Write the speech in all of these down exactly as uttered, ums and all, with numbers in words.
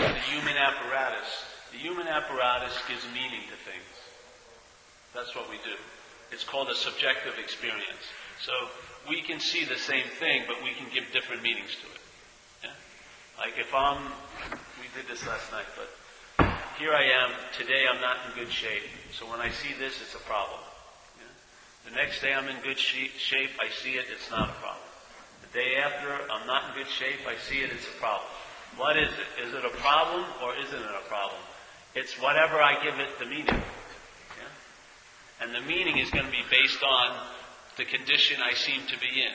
the human apparatus. The human apparatus gives meaning to things. That's what we do. It's called a subjective experience. So we can see the same thing, but we can give different meanings to it. Yeah? Like if I'm, we did this last night, but here I am, today I'm not in good shape. So when I see this, it's a problem. Yeah? The next day I'm in good shape, I see it, it's not a problem. The day after, I'm not in good shape, I see it, it's a problem. What is it? Is it a problem or isn't it a problem? It's whatever I give it the meaning. Yeah? And the meaning is going to be based on the condition I seem to be in.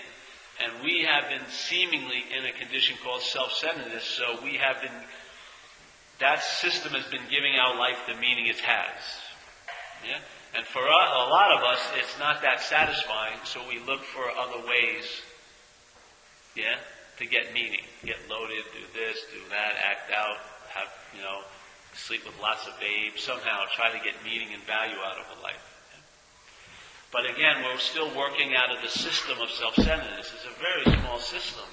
And we have been seemingly in a condition called self-centeredness, so we have been, that system has been giving our life the meaning it has. Yeah? And for us, a lot of us, it's not that satisfying, so we look for other ways, yeah, to get meaning. Get loaded, do this, do that, act out, have, you know, sleep with lots of babes, somehow try to get meaning and value out of a life. Yeah? But again, we're still working out of the system of self-centeredness. It's a very small system.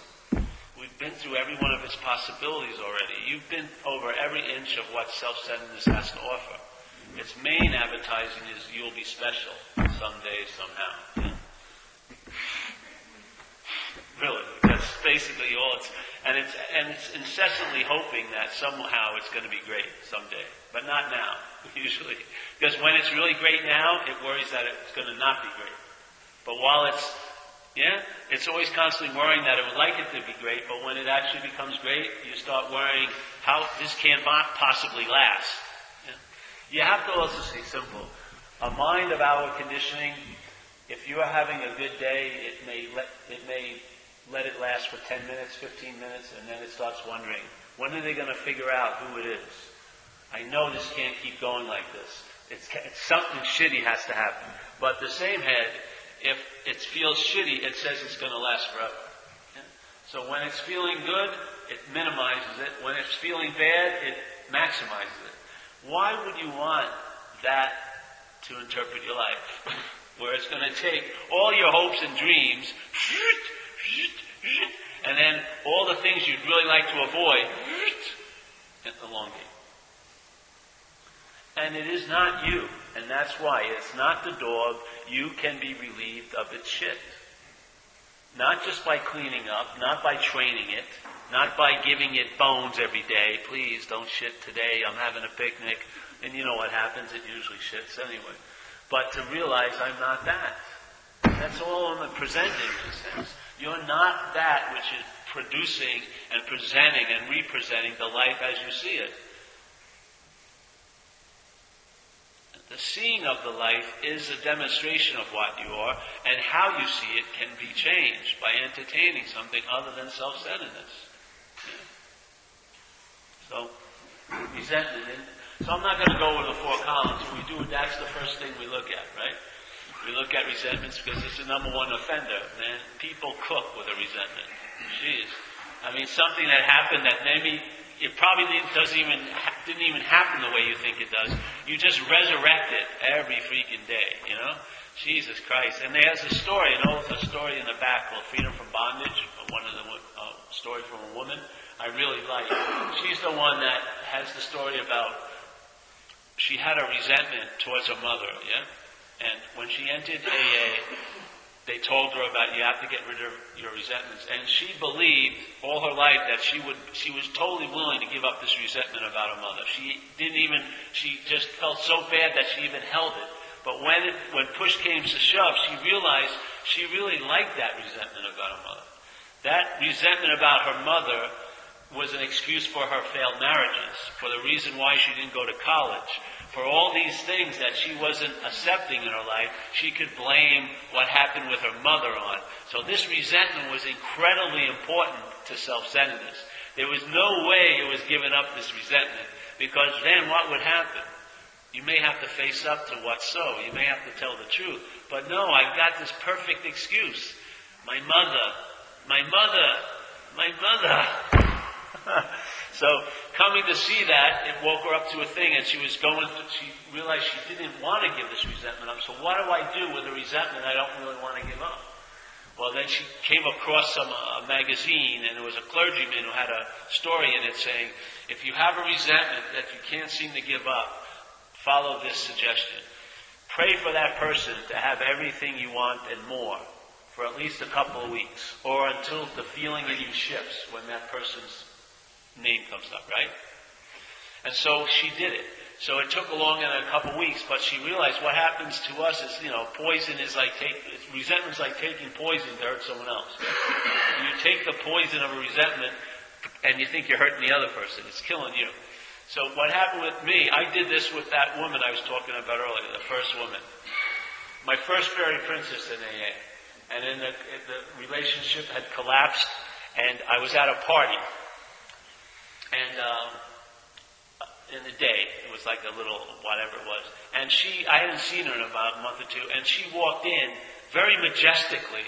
We've been through every one of its possibilities already. You've been over every inch of what self-centeredness has to offer. Its main advertising is you'll be special someday, somehow. Yeah. Really, that's basically all it's... And it's, and it's incessantly hoping that somehow it's going to be great someday. But not now, usually. Because when it's really great now, it worries that it's going to not be great. But while it's... Yeah? It's always constantly worrying that it would like it to be great, but when it actually becomes great, you start worrying how this can't possibly last. Yeah? You have to also see simple. A mind of our conditioning, if you are having a good day, it may let it may let it last for ten minutes, fifteen minutes, and then it starts wondering, when are they going to figure out who it is? I know this can't keep going like this. It's, it's something shitty has to happen. But the same head, if it feels shitty, it says it's going to last forever. Yeah? So when it's feeling good, it minimizes it. When it's feeling bad, it maximizes it. Why would you want that to interpret your life? Where it's going to take all your hopes and dreams, and then all the things you'd really like to avoid, and elongate. And it is not you. And that's why it's not the dog. You can be relieved of its shit. Not just by cleaning up, not by training it, not by giving it bones every day. Please don't shit today. I'm having a picnic. And you know what happens. It usually shits anyway. But to realize I'm not that. That's all I'm presenting in a sense. You're not that which is producing and presenting and representing the life as you see it. The seeing of the life is a demonstration of what you are, and how you see it can be changed by entertaining something other than self-centeredness. So, resentment. So I'm not going to go over the four columns. When we do, that's the first thing we look at, right? We look at resentments because it's the number one offender. Man, people cook with a resentment. Jeez. I mean, something that happened that maybe... It probably doesn't even didn't even happen the way you think it does. You just resurrect it every freaking day, you know? Jesus Christ. And there's a story, an old story in the back called Freedom from Bondage, one of the uh, story from a woman I really like. She's the one that has the story about she had a resentment towards her mother, yeah? And when she entered A A, they told her about you have to get rid of your resentments. And she believed all her life that she would, she was totally willing to give up this resentment about her mother. She didn't even, she just felt so bad that she even held it. But when it, when push came to shove, she realized she really liked that resentment about her mother. That resentment about her mother was an excuse for her failed marriages, for the reason why she didn't go to college. For all these things that she wasn't accepting in her life, she could blame what happened with her mother on. So this resentment was incredibly important to self-centeredness. There was no way it was given up, this resentment, because then what would happen? You may have to face up to what's so. You may have to tell the truth. But no, I got this perfect excuse. My mother, my mother, my mother. So coming to see that, it woke her up to a thing, and she was going to, she realized she didn't want to give this resentment up. So what do I do with a resentment I don't really want to give up? Well, then she came across some a magazine, and there was a clergyman who had a story in it saying, if you have a resentment that you can't seem to give up, follow this suggestion. Pray for that person to have everything you want and more for at least a couple of weeks, or until the feeling in you shifts when that person's name comes up, right? And so she did it. So it took along in a couple weeks, but she realized what happens to us is, you know, poison is like take, resentment's like taking poison to hurt someone else. You take the poison of a resentment, and you think you're hurting the other person. It's killing you. So what happened with me, I did this with that woman I was talking about earlier, the first woman. My first fairy princess in A A. And then the, the relationship had collapsed, and I was at a party. And, um... in the day. It was like a little whatever it was. And she, I hadn't seen her in about a month or two, and she walked in very majestically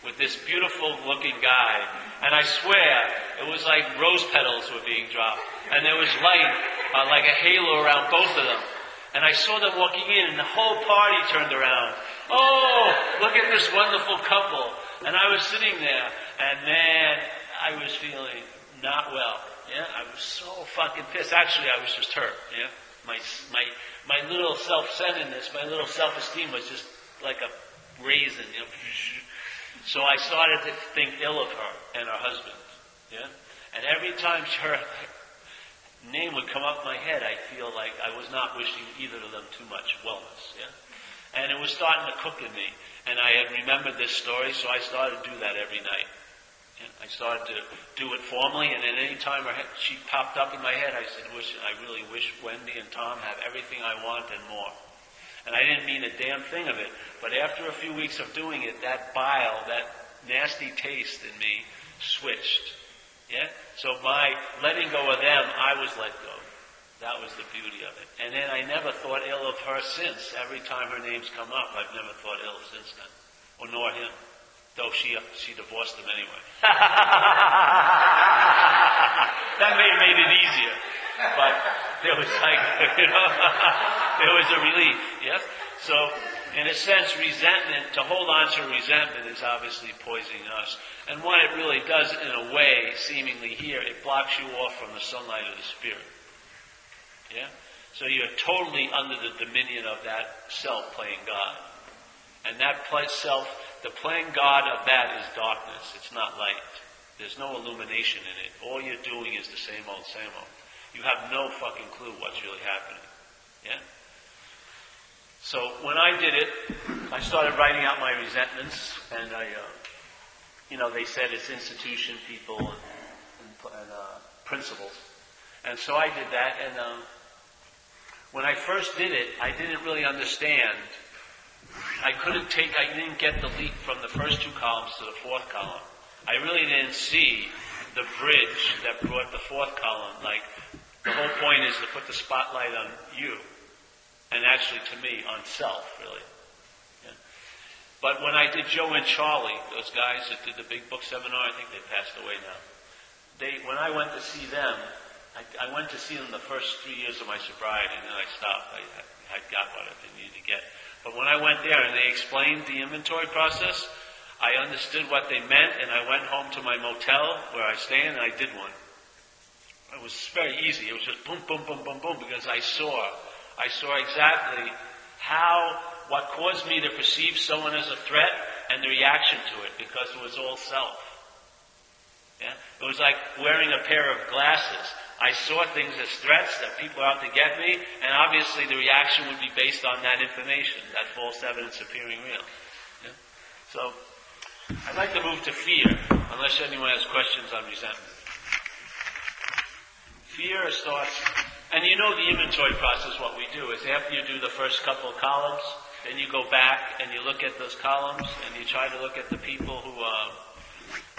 with this beautiful looking guy. And I swear, it was like rose petals were being dropped. And there was light, uh, like a halo around both of them. And I saw them walking in, and the whole party turned around. Oh, look at this wonderful couple. And I was sitting there, and man, I was feeling not well. Yeah, I was so fucking pissed. Actually, I was just hurt. Yeah, my my my little self-centeredness, my little self-esteem was just like a raisin. You know? So I started to think ill of her and her husband. Yeah, and every time her name would come up my head, I feel like I was not wishing either of them too much wellness. Yeah, and it was starting to cook in me. And I had remembered this story, so I started to do that every night. And I started to do it formally, and at any time her head, she popped up in my head, I said, wish, I really wish Wendy and Tom have everything I want and more. And I didn't mean a damn thing of it, but after a few weeks of doing it, that bile, that nasty taste in me switched. Yeah? So by letting go of them, I was let go. That was the beauty of it. And then I never thought ill of her since. Every time her name's come up, I've never thought ill since then. Or nor him. Though she she divorced him anyway. That may have made it easier. But there was like, you know, there was a relief, yes? So, in a sense, resentment, to hold on to resentment is obviously poisoning us. And what it really does, in a way, seemingly here, it blocks you off from the sunlight of the Spirit. Yeah? So you're totally under the dominion of that self playing God. And that self, the playing God of that is darkness. It's not light. There's no illumination in it. All you're doing is the same old, same old. You have no fucking clue what's really happening. Yeah? So when I did it, I started writing out my resentments, and I, uh, you know, they said it's institution, people, and, and uh, principles. And so I did that, and um, when I first did it, I didn't really understand. I couldn't take, I didn't get the leap from the first two columns to the fourth column. I really didn't see the bridge that brought the fourth column. Like, the whole point is to put the spotlight on you. And actually, to me, on self, really. Yeah. But when I did Joe and Charlie, those guys that did the big book seminar, I think they passed away now. They, when I went to see them, I, I went to see them the first three years of my sobriety, and then I stopped. I, I, I got what I needed to get. But when I went there and they explained the inventory process, I understood what they meant, and I went home to my motel where I stayed, and I did one. It was very easy. It was just boom, boom, boom, boom, boom, because I saw. I saw exactly how, what caused me to perceive someone as a threat and the reaction to it, because it was all self. Yeah? It was like wearing a pair of glasses. I saw things as threats, that people are out to get me, and obviously the reaction would be based on that information, that false evidence appearing real. Yeah? So, I'd like to move to fear, unless anyone has questions on resentment. Fear starts, and you know the inventory process, what we do is after you do the first couple of columns, then you go back and you look at those columns, and you try to look at the people who uh,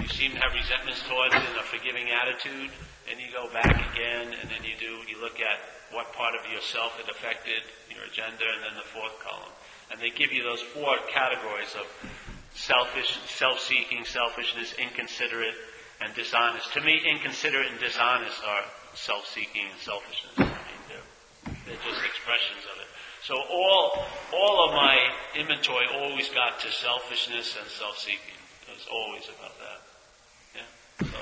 you seem to have resentments towards in a forgiving attitude. And you go back again, and then you do, you look at what part of yourself it affected, your agenda, and then the fourth column. And they give you those four categories of selfish, self-seeking, selfishness, inconsiderate, and dishonest. To me, inconsiderate and dishonest are self-seeking and selfishness. I mean, they're, they're just expressions of it. So all all of my inventory always got to selfishness and self-seeking. is always about that. Yeah? So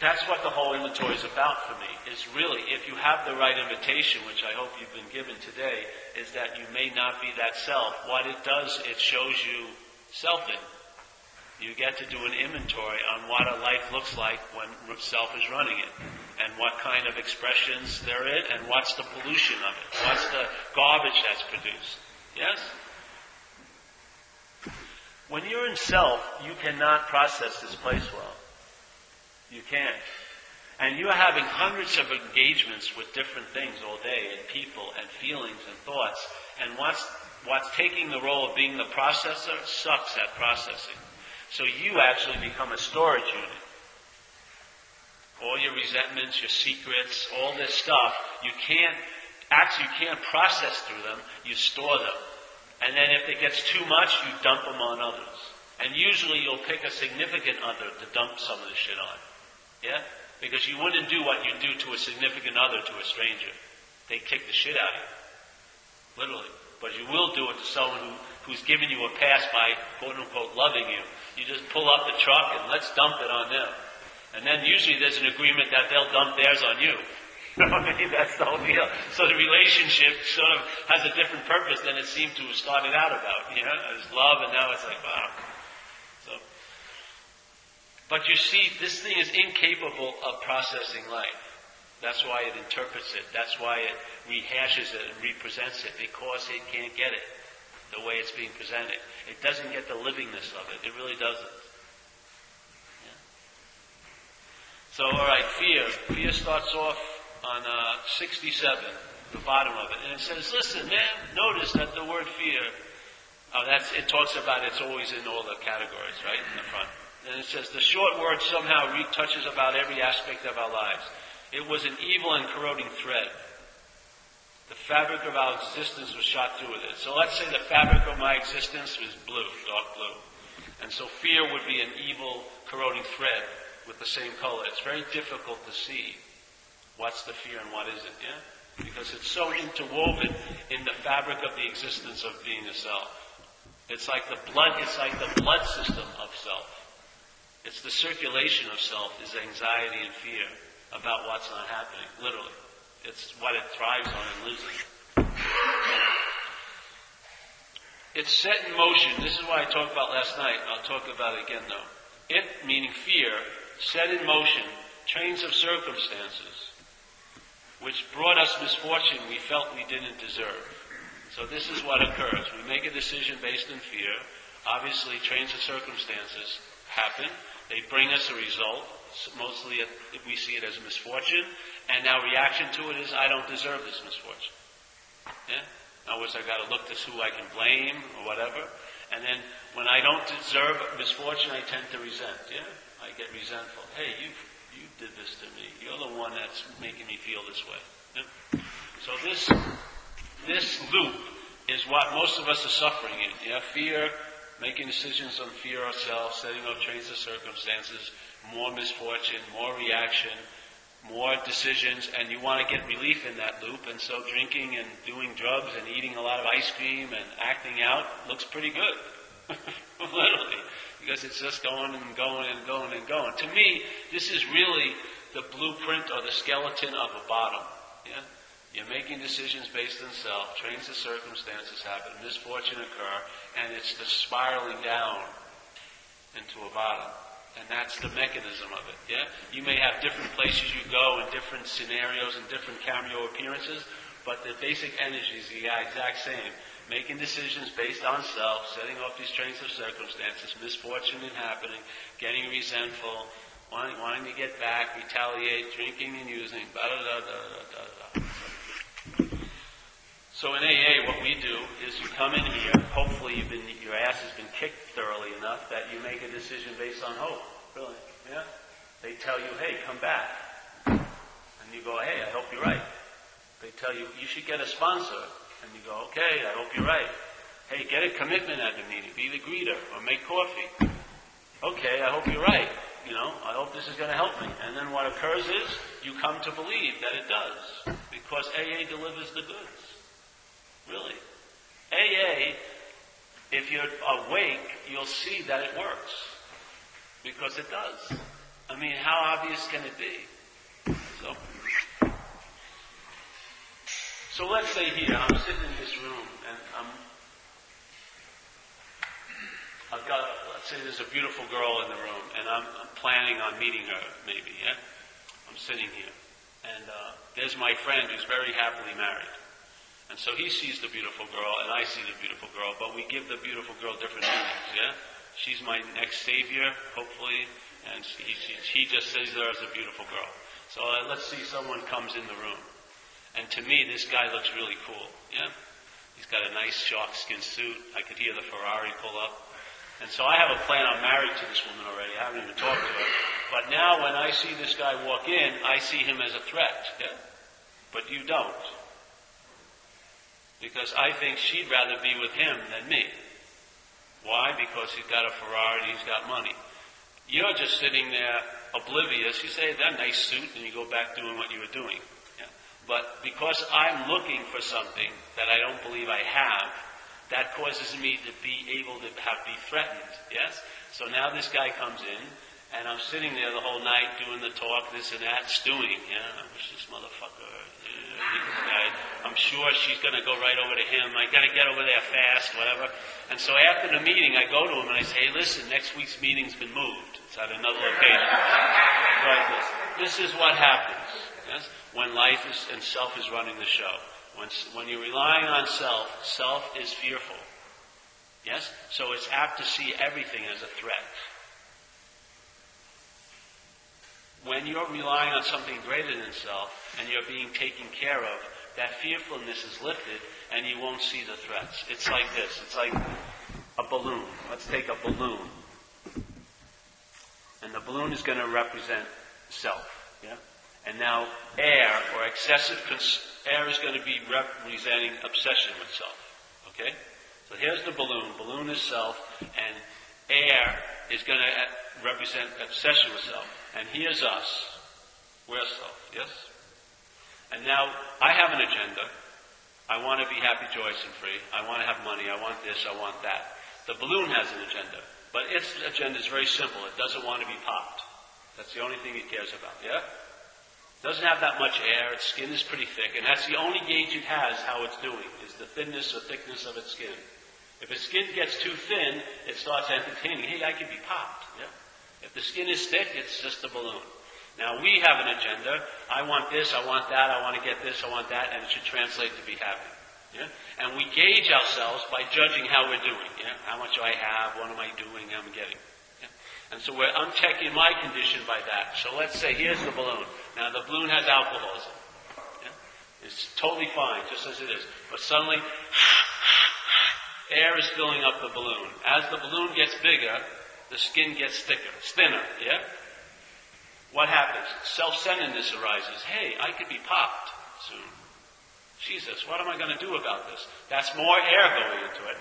that's what the whole inventory is about for me. Is really, if you have the right invitation, which I hope you've been given today, is that you may not be that self. What it does, it shows you selfing. You get to do an inventory on what a life looks like when self is running it, and what kind of expressions there is, and what's the pollution of it, what's the garbage that's produced. Yes? When you're in self, you cannot process this place well. You can't. And you're having hundreds of engagements with different things all day, and people, and feelings, and thoughts, and what's, what's taking the role of being the processor sucks at processing. So you actually become a storage unit. All your resentments, your secrets, all this stuff, you can't, actually you can't process through them, you store them. And then if it gets too much, you dump them on others. And usually you'll pick a significant other to dump some of the shit on. Yeah? Because you wouldn't do what you do to a significant other to a stranger. They kick the shit out of you. Literally. But you will do it to someone who, who's given you a pass by, quote-unquote, loving you. You just pull up the truck and let's dump it on them. And then usually there's an agreement that they'll dump theirs on you. That's the whole deal. So the relationship sort of has a different purpose than it seemed to have started out about. You know, it was love and now it's like, wow. So, but you see, this thing is incapable of processing life. That's why it interprets it. That's why it rehashes it and represents it, because it can't get it the way it's being presented. It doesn't get the livingness of it. It really doesn't. Yeah. So, all right, fear. Fear starts off on uh, sixty-seven, the bottom of it. And it says, listen, man, notice that the word fear, oh, that's, it talks about it's always in all the categories, right, in the front. And it says, the short word somehow retouches about every aspect of our lives. It was an evil and corroding thread. The fabric of our existence was shot through with it. So let's say the fabric of my existence was blue, dark blue. And so fear would be an evil, corroding thread with the same color. It's very difficult to see what's the fear and what isn't, yeah? Because it's so interwoven in the fabric of the existence of being a self. It's like the blood, it's like the blood system of self. It's the circulation of self is anxiety and fear about what's not happening, literally. It's what it thrives on and lives in. It's set in motion. This is what I talked about last night. I'll talk about it again, though. It, meaning fear, set in motion trains of circumstances which brought us misfortune we felt we didn't deserve. So this is what occurs. We make a decision based on fear. Obviously, trains of circumstances happen. They bring us a result. Mostly if we see it as a misfortune, and our reaction to it is, I don't deserve this misfortune. Yeah? In other words, I've got to look to who I can blame or whatever. And then when I don't deserve misfortune, I tend to resent. Yeah? I get resentful. Hey, you you did this to me. You're the one that's making me feel this way. Yeah? So this this loop is what most of us are suffering in. Yeah? Fear, making decisions on fear ourselves, setting up trains of circumstances, more misfortune, more reaction, more decisions, and you want to get relief in that loop, and so drinking and doing drugs and eating a lot of ice cream and acting out looks pretty good. Literally. Because it's just going and going and going and going. To me, this is really the blueprint or the skeleton of a bottom. Yeah? You're making decisions based on self, trains of circumstances happen, misfortune occur, and it's the spiraling down into a bottom. And that's the mechanism of it, yeah? You may have different places you go and different scenarios and different cameo appearances, but the basic energy is the exact same. Making decisions based on self, setting off these trains of circumstances, misfortune happening, getting resentful, wanting, wanting to get back, retaliate, drinking and using, da-da-da-da-da-da-da. So in A A, what we do is you come in here, hopefully you've been, your ass has been kicked thoroughly enough that you make a decision based on hope. Really, yeah? They tell you, hey, come back. And you go, hey, I hope you're right. They tell you, you should get a sponsor. And you go, okay, I hope you're right. Hey, get a commitment at the meeting. Be the greeter or make coffee. Okay, I hope you're right. You know, I hope this is going to help me. And then what occurs is you come to believe that it does. Because A A delivers the goods. Really. A A If you're awake, you'll see that it works. Because it does. I mean, how obvious can it be? So, so let's say here, I'm sitting in this room, and I'm, I've got, let's say there's a beautiful girl in the room, and I'm, I'm planning on meeting her, maybe, yeah? I'm sitting here. And uh, there's my friend who's very happily married. And so he sees the beautiful girl, and I see the beautiful girl, but we give the beautiful girl different names, yeah? She's my next savior, hopefully, and he, he just sees her as a beautiful girl. So uh, let's see, someone comes in the room. And to me, this guy looks really cool, yeah? He's got a nice shark skin suit. I could hear the Ferrari pull up. And so I have a plan. I'm married to this woman already. I haven't even talked to her. But now when I see this guy walk in, I see him as a threat, yeah? But you don't. Because I think she'd rather be with him than me. Why? Because he's got a Ferrari and he's got money. You're just sitting there oblivious. You say, that nice suit, and you go back doing what you were doing. Yeah. But because I'm looking for something that I don't believe I have, that causes me to be able to have be threatened. Yes? So now this guy comes in, and I'm sitting there the whole night doing the talk, this and that, stewing. Yeah, I wish this motherfucker... I'm sure she's going to go right over to him. I got to get over there fast, whatever. And so after the meeting, I go to him and I say, hey, listen, next week's meeting's been moved. It's at another location. This is what happens, yes? When life is, and self is running the show. When, when you're relying on self, self is fearful. Yes? So it's apt to see everything as a threat. When you're relying on something greater than self, and you're being taken care of, that fearfulness is lifted, and you won't see the threats. It's like this. It's like a balloon. Let's take a balloon. And the balloon is going to represent self. Yeah? And now air, or excessive, cons- air is going to be representing obsession with self. Okay? So here's the balloon. Balloon is self, and air is going to represent obsession with self. And here's us. We're self. Yes? And now, I have an agenda. I want to be happy, joyous, and free. I want to have money. I want this. I want that. The balloon has an agenda. But its agenda is very simple. It doesn't want to be popped. That's the only thing it cares about. Yeah? It doesn't have that much air. Its skin is pretty thick. And that's the only gauge it has how it's doing, is the thinness or thickness of its skin. If its skin gets too thin, it starts entertaining. Hey, I could be popped. Yeah? If the skin is thick, it's just a balloon. Now, we have an agenda. I want this, I want that, I want to get this, I want that, and it should translate to be happy. Yeah? And we gauge ourselves by judging how we're doing. Yeah? How much do I have? What am I doing? How am I getting? Yeah? And so we're, I'm checking my condition by that. So let's say, here's the balloon. Now, the balloon has alcoholism. Yeah? It's totally fine, just as it is. But suddenly, air is filling up the balloon. As the balloon gets bigger, the skin gets thicker, thinner. Yeah? What happens? Self-centeredness arises. Hey, I could be popped soon. Jesus, what am I going to do about this? That's more air going into it.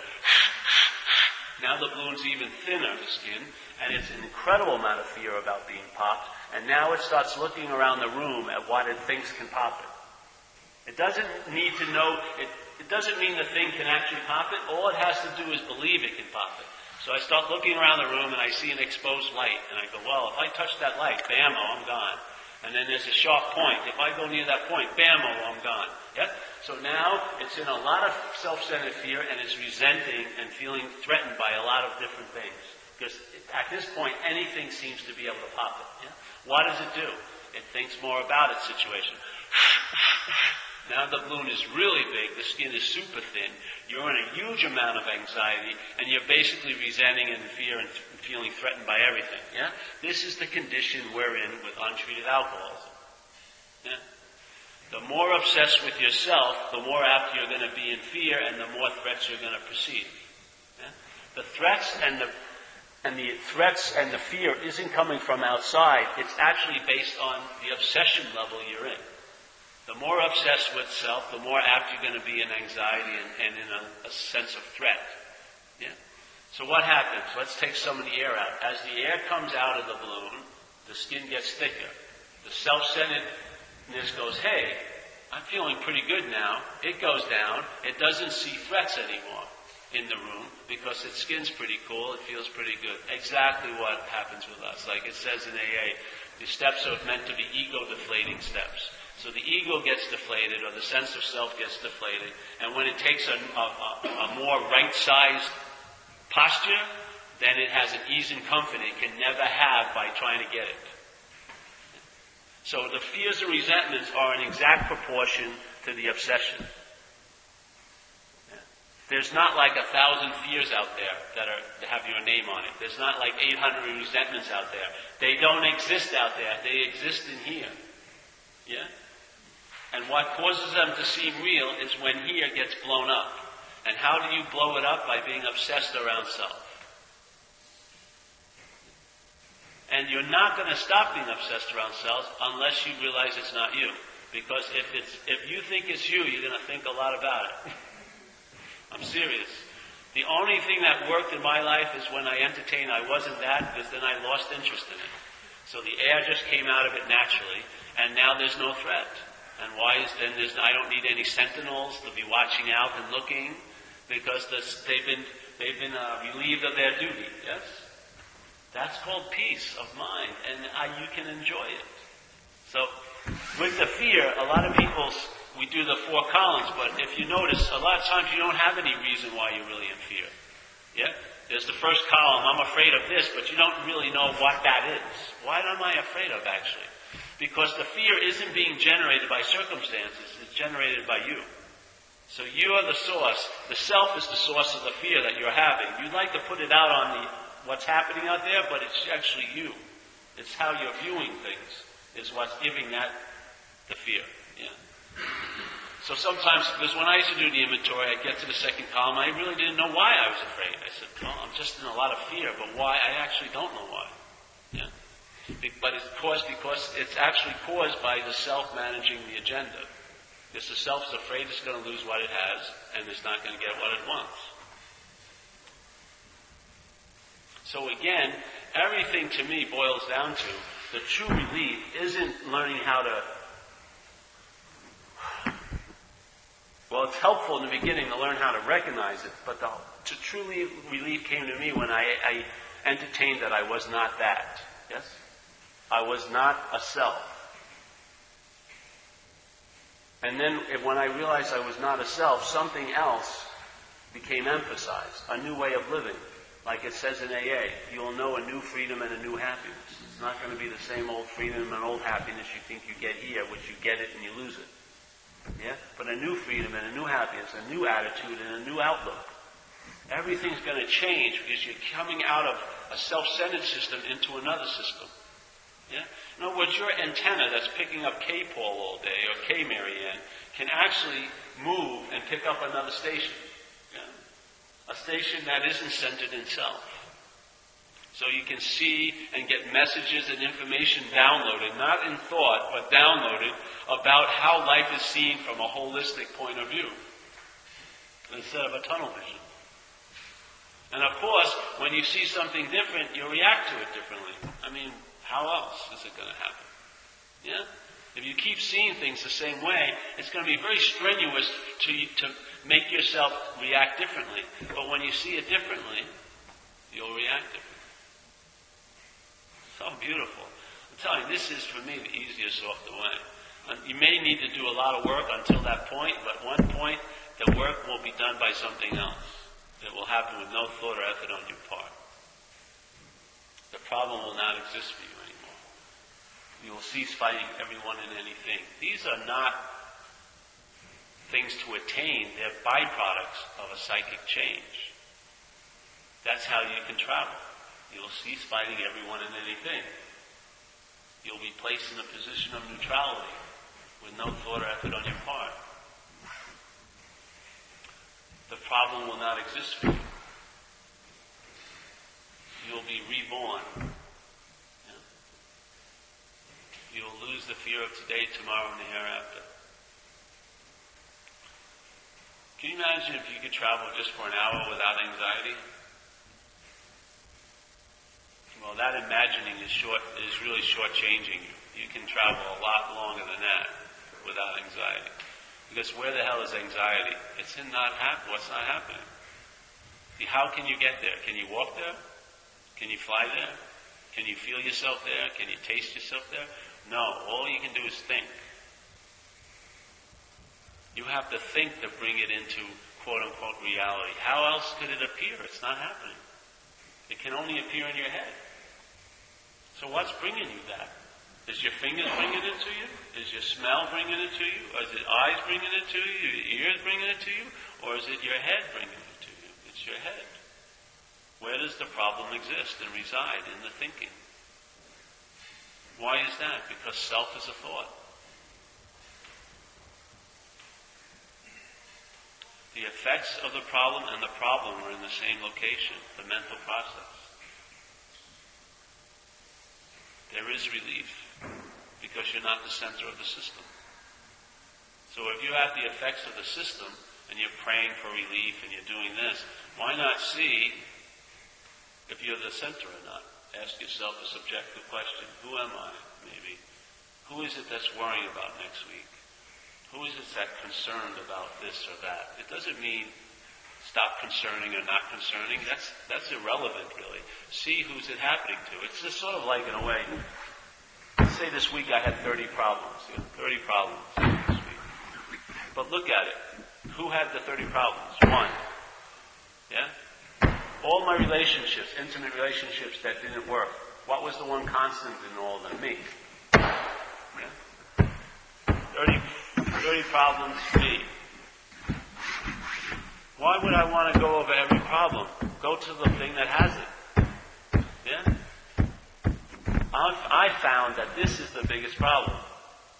Now the balloon's even thinner, the skin, and it's an incredible amount of fear about being popped, and now it starts looking around the room at what it thinks can pop it. It doesn't need to know, it, it doesn't mean the thing can actually pop it. All it has to do is believe it can pop it. So I start looking around the room and I see an exposed light. And I go, well, if I touch that light, bam, oh, I'm gone. And then there's a sharp point. If I go near that point, bam, oh, I'm gone. Yep. So now it's in a lot of self-centered fear, and it's resenting and feeling threatened by a lot of different things. Because at this point, anything seems to be able to pop it. Yeah? What does it do? It thinks more about its situation. Now the balloon is really big, the skin is super thin, you're in a huge amount of anxiety, and you're basically resenting and fear and th- feeling threatened by everything. Yeah? This is the condition we're in with untreated alcoholism. Yeah? The more obsessed with yourself, the more apt you're going to be in fear, and the more threats you're going to perceive. Yeah? The threats and the and the threats and the fear isn't coming from outside, it's actually based on the obsession level you're in. The more obsessed with self, the more apt you're going to be in anxiety and, and in a, a sense of threat. Yeah. So what happens? Let's take some of the air out. As the air comes out of the balloon, the skin gets thicker. The self-centeredness goes, hey, I'm feeling pretty good now. It goes down. It doesn't see threats anymore. in the room because its skin's pretty cool, it feels pretty good. Exactly what happens with us. Like it says in A A, the steps are meant to be ego-deflating steps. So the ego gets deflated, or the sense of self gets deflated, and when it takes a, a, a more right-sized posture, then it has an ease and comfort it can never have by trying to get it. So the fears and resentments are in exact proportion to the obsession. There's not like a thousand fears out there that are that have your name on it. There's not like eight hundred resentments out there. They don't exist out there. They exist in here. Yeah? And what causes them to seem real is when here gets blown up. And how do you blow it up? By being obsessed around self. And you're not going to stop being obsessed around self unless you realize it's not you. Because if it's if you think it's you, you're going to think a lot about it. I'm serious. The only thing that worked in my life is when I entertained I wasn't that, because then I lost interest in it. So the air just came out of it naturally, and now there's no threat. And why is then there's I don't need any sentinels to be watching out and looking, because this, they've been they've been uh, relieved of their duty. Yes, that's called peace of mind, and uh, you can enjoy it. So with the fear, a lot of people. We do the four columns, but if you notice, a lot of times you don't have any reason why you're really in fear. Yeah? There's the first column, I'm afraid of this, but you don't really know what that is. What am I afraid of, actually? Because the fear isn't being generated by circumstances, it's generated by you. So you are the source. The self is the source of the fear that you're having. You like to put it out on the what's happening out there, but it's actually you. It's how you're viewing things is what's giving that the fear. Yeah. So sometimes, because when I used to do the inventory, I'd get to the second column, I really didn't know why I was afraid. I said, well, I'm just in a lot of fear, but why? I actually don't know why. Yeah. But it's caused because it's actually caused by the self managing the agenda. Because the self's afraid it's going to lose what it has, and it's not going to get what it wants. So again, everything to me boils down to the true relief isn't learning how to. Well, it's helpful in the beginning to learn how to recognize it, but the, to truly relief came to me when I, I entertained that I was not that. Yes? I was not a self. And then if, when I realized I was not a self, something else became emphasized, a new way of living. Like it says in A A, you'll know a new freedom and a new happiness. It's not going to be the same old freedom and old happiness you think you get here, which you get it and you lose it. Yeah? But a new freedom and a new happiness, a new attitude and a new outlook. Everything's going to change because you're coming out of a self-centered system into another system. Yeah? In other words, your antenna that's picking up K-Paul all day or K-Marianne can actually move and pick up another station. Yeah? A station that isn't centered in self. So you can see and get messages and information downloaded, not in thought, but downloaded, about how life is seen from a holistic point of view, instead of a tunnel vision. And of course, when you see something different, you react to it differently. I mean, how else is it going to happen? Yeah? If you keep seeing things the same way, it's going to be very strenuous to, to make yourself react differently. But when you see it differently, you'll react differently. So beautiful. I'm telling you, this is for me the easiest off the way. You may need to do a lot of work until that point, but at one point, the work will be done by something else. It will happen with no thought or effort on your part. The problem will not exist for you anymore. You will cease fighting everyone and anything. These are not things to attain. They're byproducts of a psychic change. That's how you can travel. You'll cease fighting everyone and anything. You'll be placed in a position of neutrality with no thought or effort on your part. The problem will not exist for you. You'll be reborn. Yeah. You'll lose the fear of today, tomorrow, and the hereafter. Can you imagine if you could travel just for an hour without anxiety? Well, that imagining is short is really shortchanging you. You can travel a lot longer than that without anxiety. Because where the hell is anxiety? It's in not hap- what's not happening. See, how can you get there? Can you walk there? Can you fly there? Can you feel yourself there? Can you taste yourself there? No, all you can do is think. You have to think to bring it into quote-unquote reality. How else could it appear? It's not happening. It can only appear in your head. So what's bringing you that? Is your fingers bringing it to you? Is your smell bringing it to you? Or is your eyes bringing it to you? Your ears bringing it to you? Or is it your head bringing it to you? It's your head. Where does the problem exist and reside? In the thinking. Why is that? Because self is a thought. The effects of the problem and the problem are in the same location, the mental process. There is relief because you're not the center of the system. So if you have the effects of the system and you're praying for relief and you're doing this, why not see if you're the center or not? Ask yourself a subjective question. Who am I, maybe? Who is it that's worrying about next week? Who is it that's concerned about this or that? It doesn't mean stop concerning or not concerning. That's that's irrelevant, really. See who's it happening to. It's just sort of like, in a way, let's say this week I had thirty problems. You know, thirty problems this week. But look at it. Who had the thirty problems? One. Yeah? All my relationships, intimate relationships that didn't work, what was the one constant in all of them? Me. Yeah? thirty thirty problems, me. Why would I want to go over every problem? Go to the thing that has it. Yeah? I found that this is the biggest problem.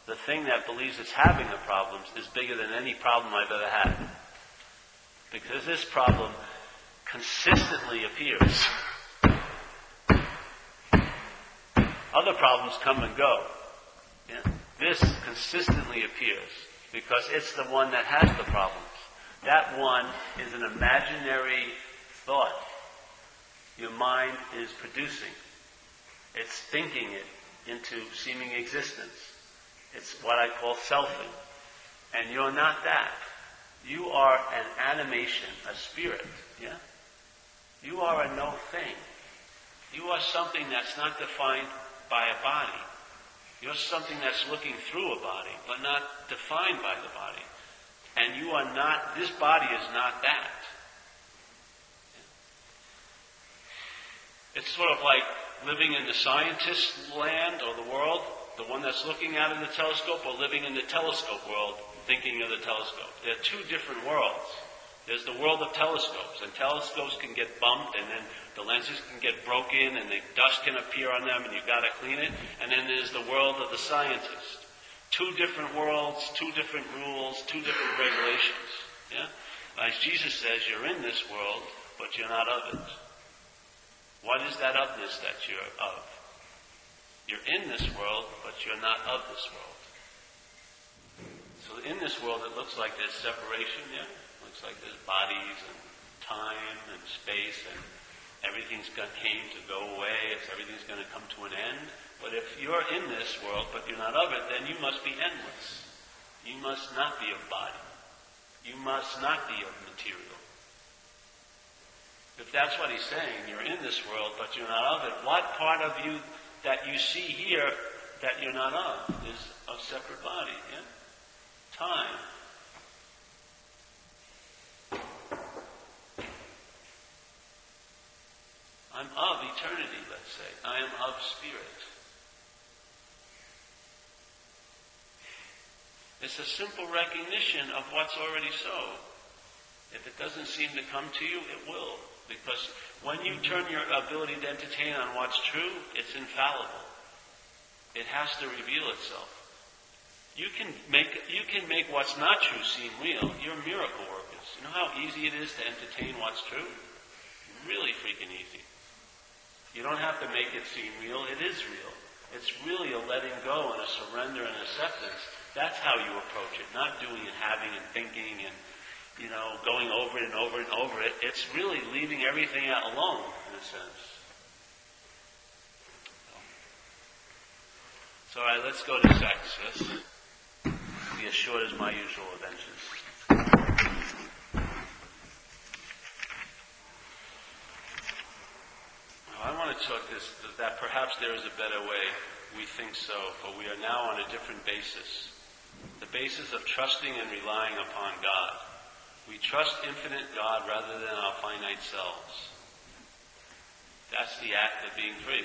The thing that believes it's having the problems is bigger than any problem I've ever had. Because this problem consistently appears. Other problems come and go. Yeah? This consistently appears because it's the one that has the problems. That one is an imaginary thought. Your mind is producing. It's thinking it into seeming existence. It's what I call selfing. And you're not that. You are an animation, a spirit. Yeah? You are a no thing. You are something that's not defined by a body. You're something that's looking through a body, but not defined by the body. And you are not, this body is not that. It's sort of like living in the scientist's land or the world, the one that's looking out in the telescope, or living in the telescope world, thinking of the telescope. They're two different worlds. There's the world of telescopes, and telescopes can get bumped, and then the lenses can get broken, and the dust can appear on them, and you've got to clean it. And then there's the world of the scientist. Two different worlds, two different rules, two different regulations. Yeah? As Jesus says, you're in this world, but you're not of it. What is that ofness that you're of? You're in this world, but you're not of this world. So in this world, it looks like there's separation, yeah? Looks like there's bodies and time and space and everything's going to came to go away. It's, everything's going to come to an end. But if you're in this world but you're not of it, then you must be endless. You must not be of body. You must not be of material. If that's what he's saying, you're in this world but you're not of it, what part of you that you see here that you're not of is a separate body? Yeah? Time. I'm of eternity, let's say. I am of spirit. It's a simple recognition of what's already so. If it doesn't seem to come to you, it will. Because when you turn your ability to entertain on what's true, it's infallible. It has to reveal itself. You can make you can make what's not true seem real. You're miracle workers. You know how easy it is to entertain what's true? Really freaking easy. You don't have to make it seem real. It is real. It's really a letting go and a surrender and acceptance. That's how you approach it. Not doing and having and thinking and, you know, going over it and over and over it. It's really leaving everything out alone, in a sense. So, all right, let's go to sex. Yes? Be as short as my usual adventures. took is that perhaps there is a better way. We think so, for we are now on a different basis. The basis of trusting and relying upon God. We trust infinite God rather than our finite selves. That's the act of being free.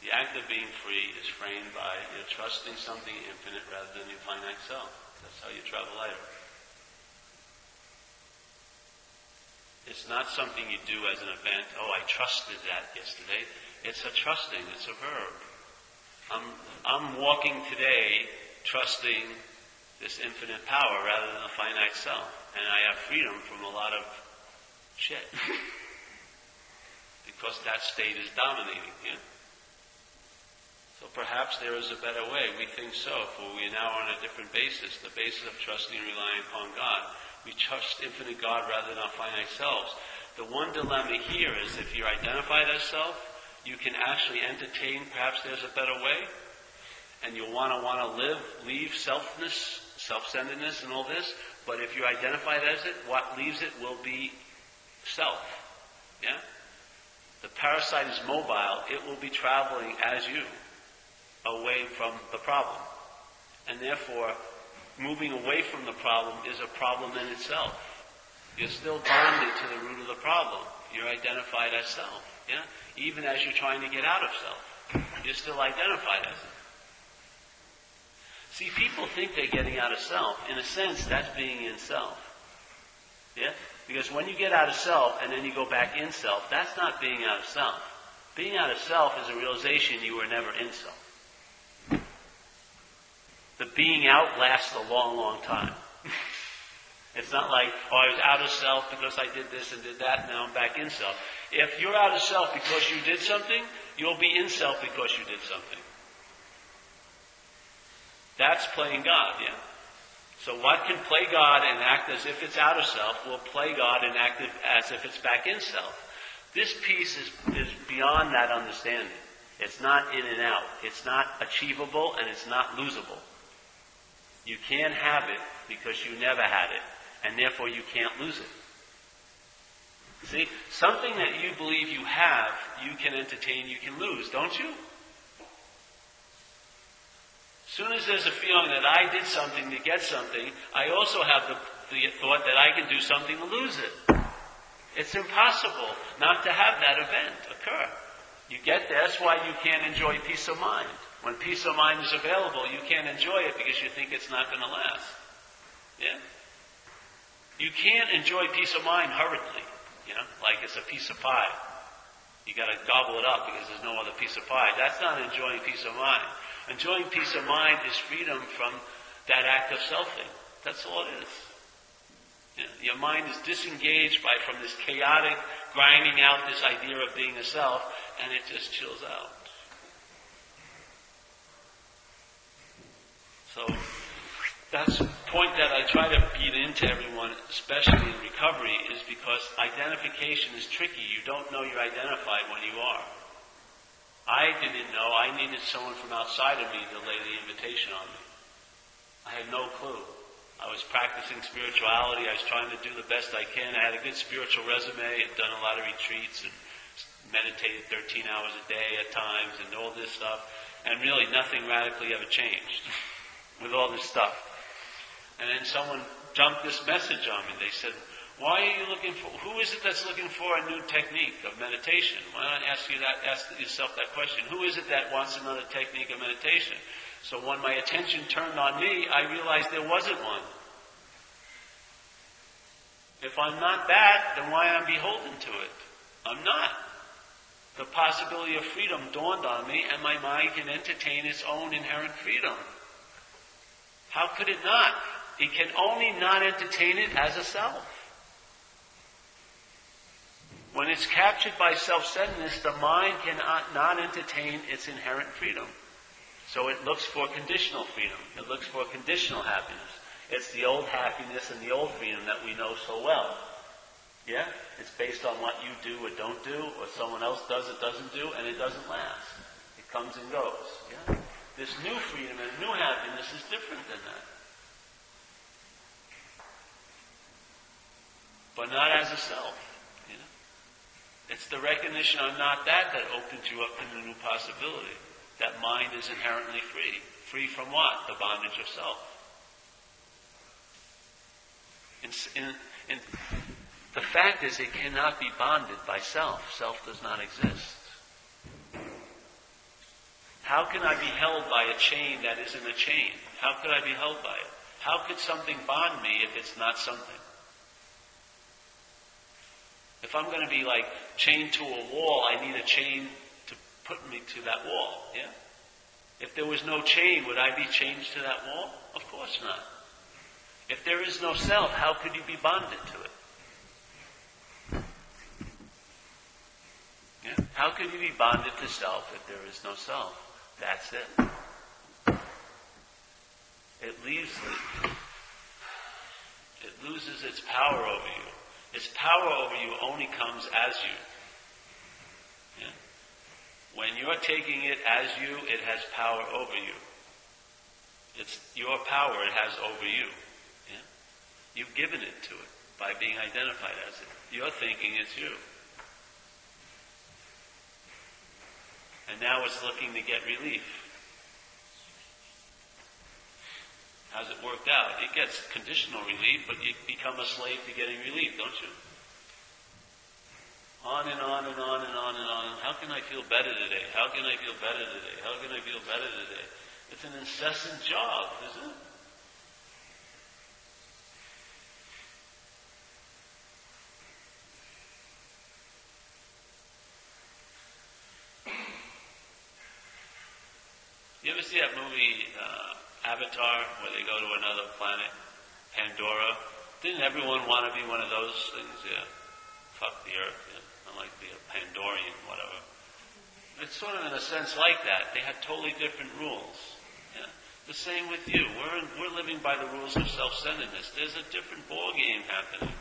The act of being free is framed by you're trusting something infinite rather than your finite self. That's how you travel life. It's not something you do as an event, oh, I trusted that yesterday. It's a trusting, it's a verb. I'm, I'm walking today trusting this infinite power rather than a finite self. And I have freedom from a lot of shit. Because that state is dominating here. Yeah? So perhaps there is a better way. We think so, for we are now on a different basis, the basis of trusting and relying upon God. We trust infinite God rather than our finite selves. The one dilemma here is if you're identified as self, you can actually entertain, perhaps there's a better way, and you'll want to want to live, leave selfness, self-centeredness and all this, but if you're identified as it, what leaves it will be self. Yeah? The parasite is mobile, it will be traveling as you, away from the problem. And therefore, moving away from the problem is a problem in itself. You're still bonded to the root of the problem. You're identified as self. Yeah? Even as you're trying to get out of self, you're still identified as it. See, people think they're getting out of self. In a sense, that's being in self. Yeah? Because when you get out of self and then you go back in self, that's not being out of self. Being out of self is a realization you were never in self. The being out lasts a long, long time. It's not like, oh, I was out of self because I did this and did that, now I'm back in self. If you're out of self because you did something, you'll be in self because you did something. That's playing God, yeah. So what can play God and act as if it's out of self will play God and act as if it's back in self. This piece is, is beyond that understanding. It's not in and out. It's not achievable and it's not losable. You can't have it because you never had it, and therefore you can't lose it. See, something that you believe you have, you can entertain, you can lose, don't you? As soon as there's a feeling that I did something to get something, I also have the, the thought that I can do something to lose it. It's impossible not to have that event occur. You get there, that's why you can't enjoy peace of mind. When peace of mind is available, you can't enjoy it because you think it's not going to last. Yeah? You can't enjoy peace of mind hurriedly. You know, like it's a piece of pie. You got to gobble it up because there's no other piece of pie. That's not enjoying peace of mind. Enjoying peace of mind is freedom from that act of selfing. That's all it is. You know, your mind is disengaged by from this chaotic grinding out this idea of being a self, and it just chills out. So that's the point that I try to beat into everyone, especially in recovery, is because identification is tricky. You don't know you're identified when you are. I didn't know. I needed someone from outside of me to lay the invitation on me. I had no clue. I was practicing spirituality. I was trying to do the best I can. I had a good spiritual resume. I'd done a lot of retreats and meditated thirteen hours a day at times and all this stuff. And really nothing radically ever changed with all this stuff. And then someone dumped this message on me. They said, why are you looking for, who is it that's looking for a new technique of meditation? Why not ask you that, ask yourself that question? Who is it that wants another technique of meditation? So when my attention turned on me, I realized there wasn't one. If I'm not that, then why am I beholden to it? I'm not. The possibility of freedom dawned on me, and my mind can entertain its own inherent freedom. How could it not? It can only not entertain it as a self. When it's captured by self-centeredness, the mind cannot not entertain its inherent freedom. So it looks for conditional freedom. It looks for conditional happiness. It's the old happiness and the old freedom that we know so well. Yeah? It's based on what you do or don't do, or someone else does or doesn't do, and it doesn't last. It comes and goes. Yeah? This new freedom and new happiness is different than that. But not as a self. You know? It's the recognition I'm not that that opens you up to the new possibility. That mind is inherently free. Free from what? The bondage of self. In, in, in, the fact is it cannot be bonded by self. Self does not exist. How can I be held by a chain that isn't a chain? How could I be held by it? How could something bond me if it's not something? If I'm going to be like chained to a wall, I need a chain to put me to that wall. Yeah. If there was no chain, would I be chained to that wall? Of course not. If there is no self, how could you be bonded to it? Yeah. How could you be bonded to self if there is no self? That's it. It leaves it. It loses its power over you. Its power over you only comes as you. Yeah? When you're taking it as you, it has power over you. It's your power it has over you. Yeah? You've given it to it by being identified as it. You're thinking it's you. And now it's looking to get relief. How's it worked out? It gets conditional relief, but you become a slave to getting relief, don't you? On and on and on and on and on. How can I feel better today? How can I feel better today? How can I feel better today? It's an incessant job, isn't it? You ever see that movie, uh, Avatar, where they go to another planet, Pandora? Didn't everyone want to be one of those things? Yeah, fuck the earth. Yeah. I like to be a Pandorian, whatever. It's sort of in a sense like that. They have totally different rules. Yeah. The same with you. We're in, we're living by the rules of self-centeredness. There's a different ball game happening.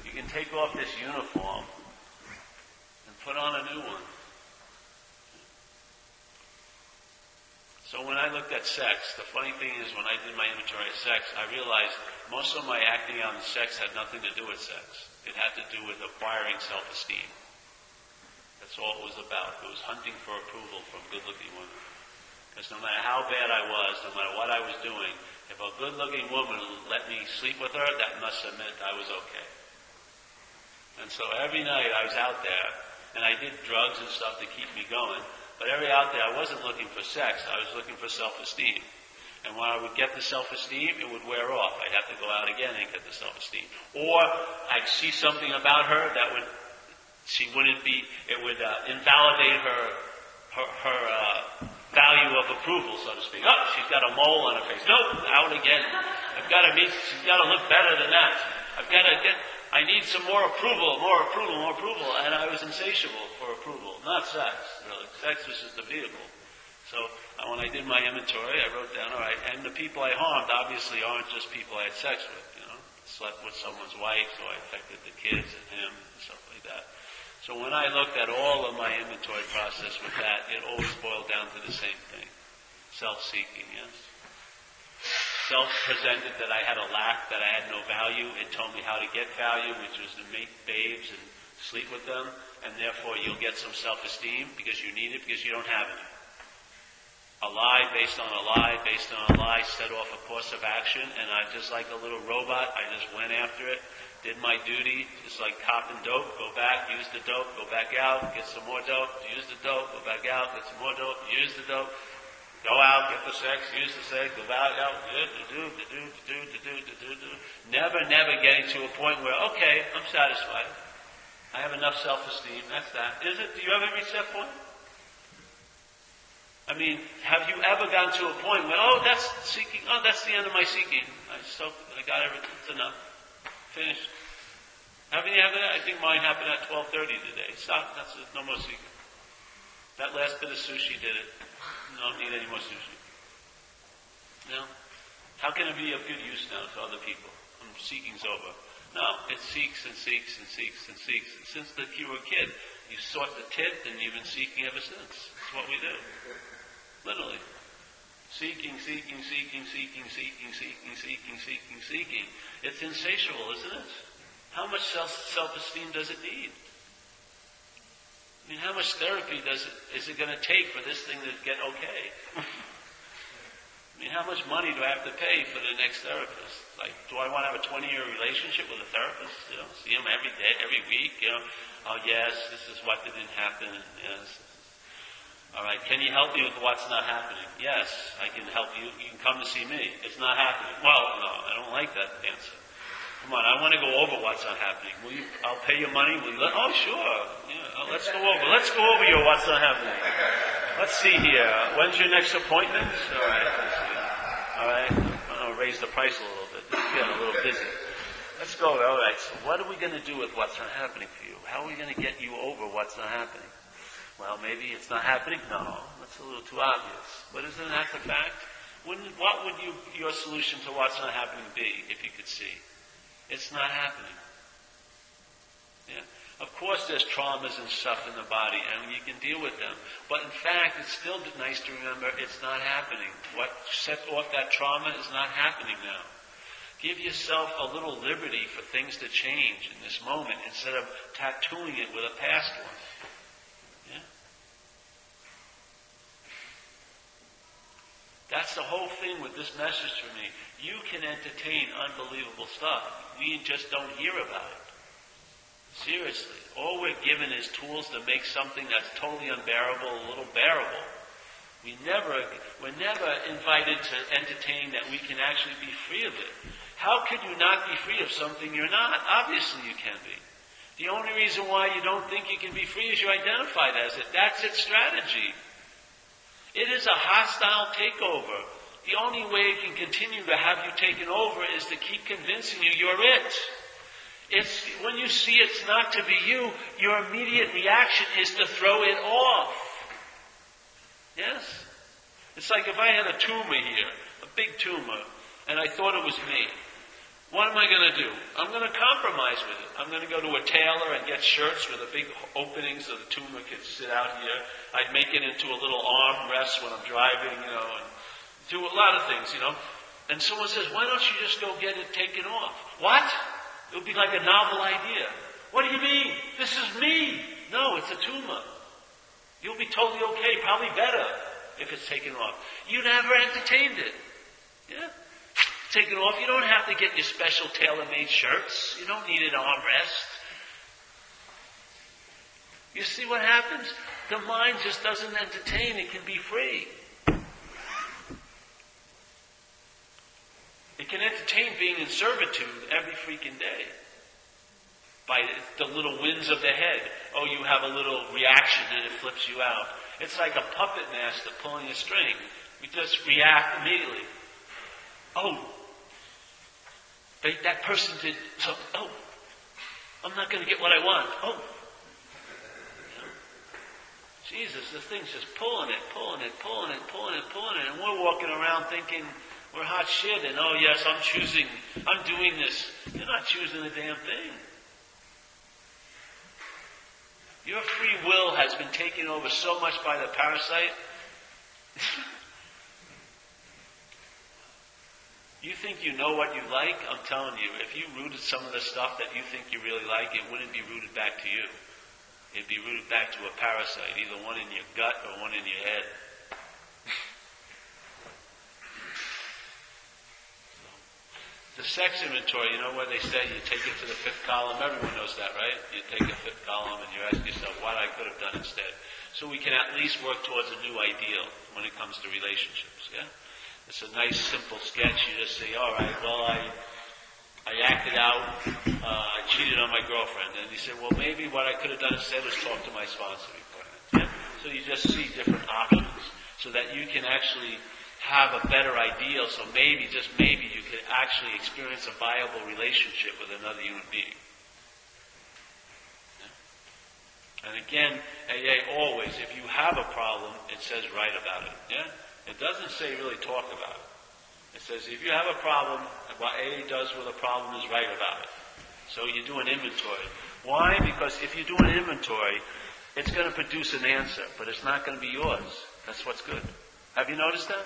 You can take off this uniform and put on a new one. So when I looked at sex, the funny thing is when I did my inventory of sex, I realized most of my acting out in sex had nothing to do with sex. It had to do with acquiring self-esteem. That's all it was about. It was hunting for approval from good-looking women. Because no matter how bad I was, no matter what I was doing, if a good-looking woman let me sleep with her, that must have meant I was okay. And so every night I was out there, and I did drugs and stuff to keep me going. But every out there, I wasn't looking for sex. I was looking for self-esteem. And when I would get the self-esteem, it would wear off. I'd have to go out again and get the self-esteem. Or I'd see something about her that would, she wouldn't be, it would uh, invalidate her her, her uh, value of approval, so to speak. Oh, she's got a mole on her face. Nope, out again. I've got to meet, she's got to look better than that. I've got to get, I need some more approval, more approval, more approval. And I was insatiable for approval, not sex, really. Sex was just the vehicle. So uh, when I did my inventory, I wrote down, all right, and the people I harmed obviously aren't just people I had sex with, you know. I slept with someone's wife, so I affected the kids and him, and stuff like that. So when I looked at all of my inventory process with that, it always boiled down to the same thing. Self-seeking, yes? Self presented that I had a lack, that I had no value. It told me how to get value, which was to make babes and sleep with them, and therefore you'll get some self-esteem because you need it because you don't have it. A lie based on a lie based on a lie set off a course of action, and I just like a little robot, I just went after it, did my duty, just like copping dope, go back, use the dope, go back out, get some more dope, use the dope, go back out, get some more dope, use the dope, go out, get the sex, use the sex, go back out, do, do, do, do, do, do, do, do, do, never, never getting to a point where, okay, I'm satisfied. I have enough self-esteem, that's that. Is it? Do you ever reach that point? I mean, have you ever gotten to a point where, oh, that's seeking, oh, that's the end of my seeking. I so I got everything, it's enough. Finished. Haven't you ever that? I think mine happened at twelve thirty today. Stop, that's it, no more seeking. That last bit of sushi did it. No need any more sushi. No? How can it be of good use now to other people? Um, seeking's over. No, it seeks and seeks and seeks and seeks. And since the, you were a kid, you sought the tit and you've been seeking ever since. That's what we do. Literally. Seeking, seeking, seeking, seeking, seeking, seeking, seeking, seeking, seeking. It's insatiable, isn't it? How much self-esteem does it need? I mean, how much therapy does it is it going to take for this thing to get okay? I mean, how much money do I have to pay for the next therapist? Like, do I want to have a twenty-year relationship with a therapist? You know, see him every day, every week. You know, oh yes, this is what didn't happen. Yes. All right, can you help me with what's not happening? Yes, I can help you. You can come to see me. It's not happening. Well, no, I don't like that answer. Come on, I want to go over what's not happening. Will you? I'll pay you money. Will you? Oh, sure. Yeah, oh, let's go over. Let's go over your what's not happening. Let's see here. When's your next appointment? All right. Let's see. All right. I'm going to raise the price a little bit. It's getting a little busy. Let's go. All right. So what are we going to do with what's not happening for you? How are we going to get you over what's not happening? Well, maybe it's not happening. No, that's a little too obvious. But isn't that the fact? Wouldn't, what would you, your solution to what's not happening be if you could see? It's not happening. Yeah. Of course there's traumas and stuff in the body, and you can deal with them. But in fact, it's still nice to remember it's not happening. What set off that trauma is not happening now. Give yourself a little liberty for things to change in this moment instead of tattooing it with a past one. Yeah? That's the whole thing with this message for me. You can entertain unbelievable stuff. We just don't hear about it. Seriously, all we're given is tools to make something that's totally unbearable a little bearable. We never, we're never invited to entertain that we can actually be free of it. How could you not be free of something you're not? Obviously you can be. The only reason why you don't think you can be free is you're identified as it. That's its strategy. It is a hostile takeover. The only way it can continue to have you taken over is to keep convincing you you're it. It's, when you see it's not to be you, your immediate reaction is to throw it off. Yes? It's like if I had a tumor here, a big tumor, and I thought it was me. What am I going to do? I'm going to compromise with it. I'm going to go to a tailor and get shirts with the big openings so the tumor could sit out here. I'd make it into a little armrest when I'm driving, you know, and do a lot of things, you know. And someone says, why don't you just go get it taken off? What? It would be like a novel idea. What do you mean? This is me. No, it's a tumor. You'll be totally okay, probably better, if it's taken off. You never entertained it. Yeah? Take it off. You don't have to get your special tailor-made shirts. You don't need an armrest. You see what happens? The mind just doesn't entertain. It can be free. It can entertain being in servitude every freaking day by the little winds of the head. Oh, you have a little reaction and it flips you out. It's like a puppet master pulling a string. We just react immediately. Oh, that person did something. Oh, I'm not going to get what I want. Oh. You know? Jesus, the thing's just pulling it, pulling it, pulling it, pulling it, pulling it. And we're walking around thinking we're hot shit, and oh yes, I'm choosing, I'm doing this. You're not choosing a damn thing. Your free will has been taken over so much by the parasite. You think you know what you like? I'm telling you, if you rooted some of the stuff that you think you really like, it wouldn't be rooted back to you. It'd be rooted back to a parasite, either one in your gut or one in your head. The sex inventory, you know where they say you take it to the fifth column? Everyone knows that, right? You take the fifth column and you ask yourself, what I could have done instead. So we can at least work towards a new ideal when it comes to relationships, yeah? It's a nice, simple sketch. You just say, all right, well, I I acted out. Uh, I cheated on my girlfriend. And you say, well, maybe what I could have done instead is talk to my sponsor beforehand. Yeah? So you just see different options so that you can actually have a better ideal, so maybe, just maybe, you could actually experience a viable relationship with another human being. Yeah? And again, A A always, if you have a problem, it says write about it. Yeah? It doesn't say really talk about it. It says if you have a problem, what A A does with a problem is write about it. So you do an inventory. Why? Because if you do an inventory, it's going to produce an answer, but it's not going to be yours. That's what's good. Have you noticed that?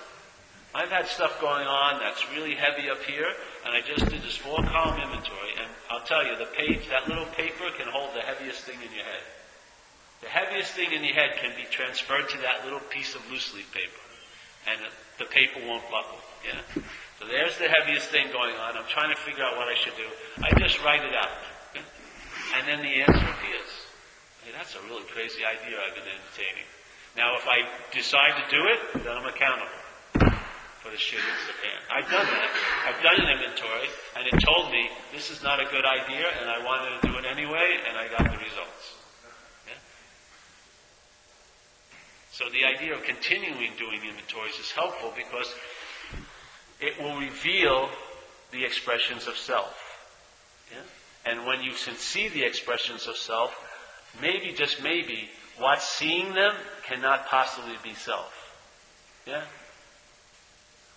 I've had stuff going on that's really heavy up here, and I just did a small column inventory, and I'll tell you, the page, that little paper can hold the heaviest thing in your head. The heaviest thing in your head can be transferred to that little piece of loose-leaf paper, and the paper won't buckle, yeah? So there's the heaviest thing going on. I'm trying to figure out what I should do. I just write it out, yeah? And then the answer appears. Hey, that's a really crazy idea I've been entertaining. Now, if I decide to do it, then I'm accountable for the shit that's the pan. I've done that. I've done an inventory, and it told me this is not a good idea, and I wanted to do it anyway, and I got the results. Yeah? So the idea of continuing doing inventories is helpful because it will reveal the expressions of self. Yeah? And when you can see the expressions of self, maybe, just maybe, what's seeing them cannot possibly be self. Yeah?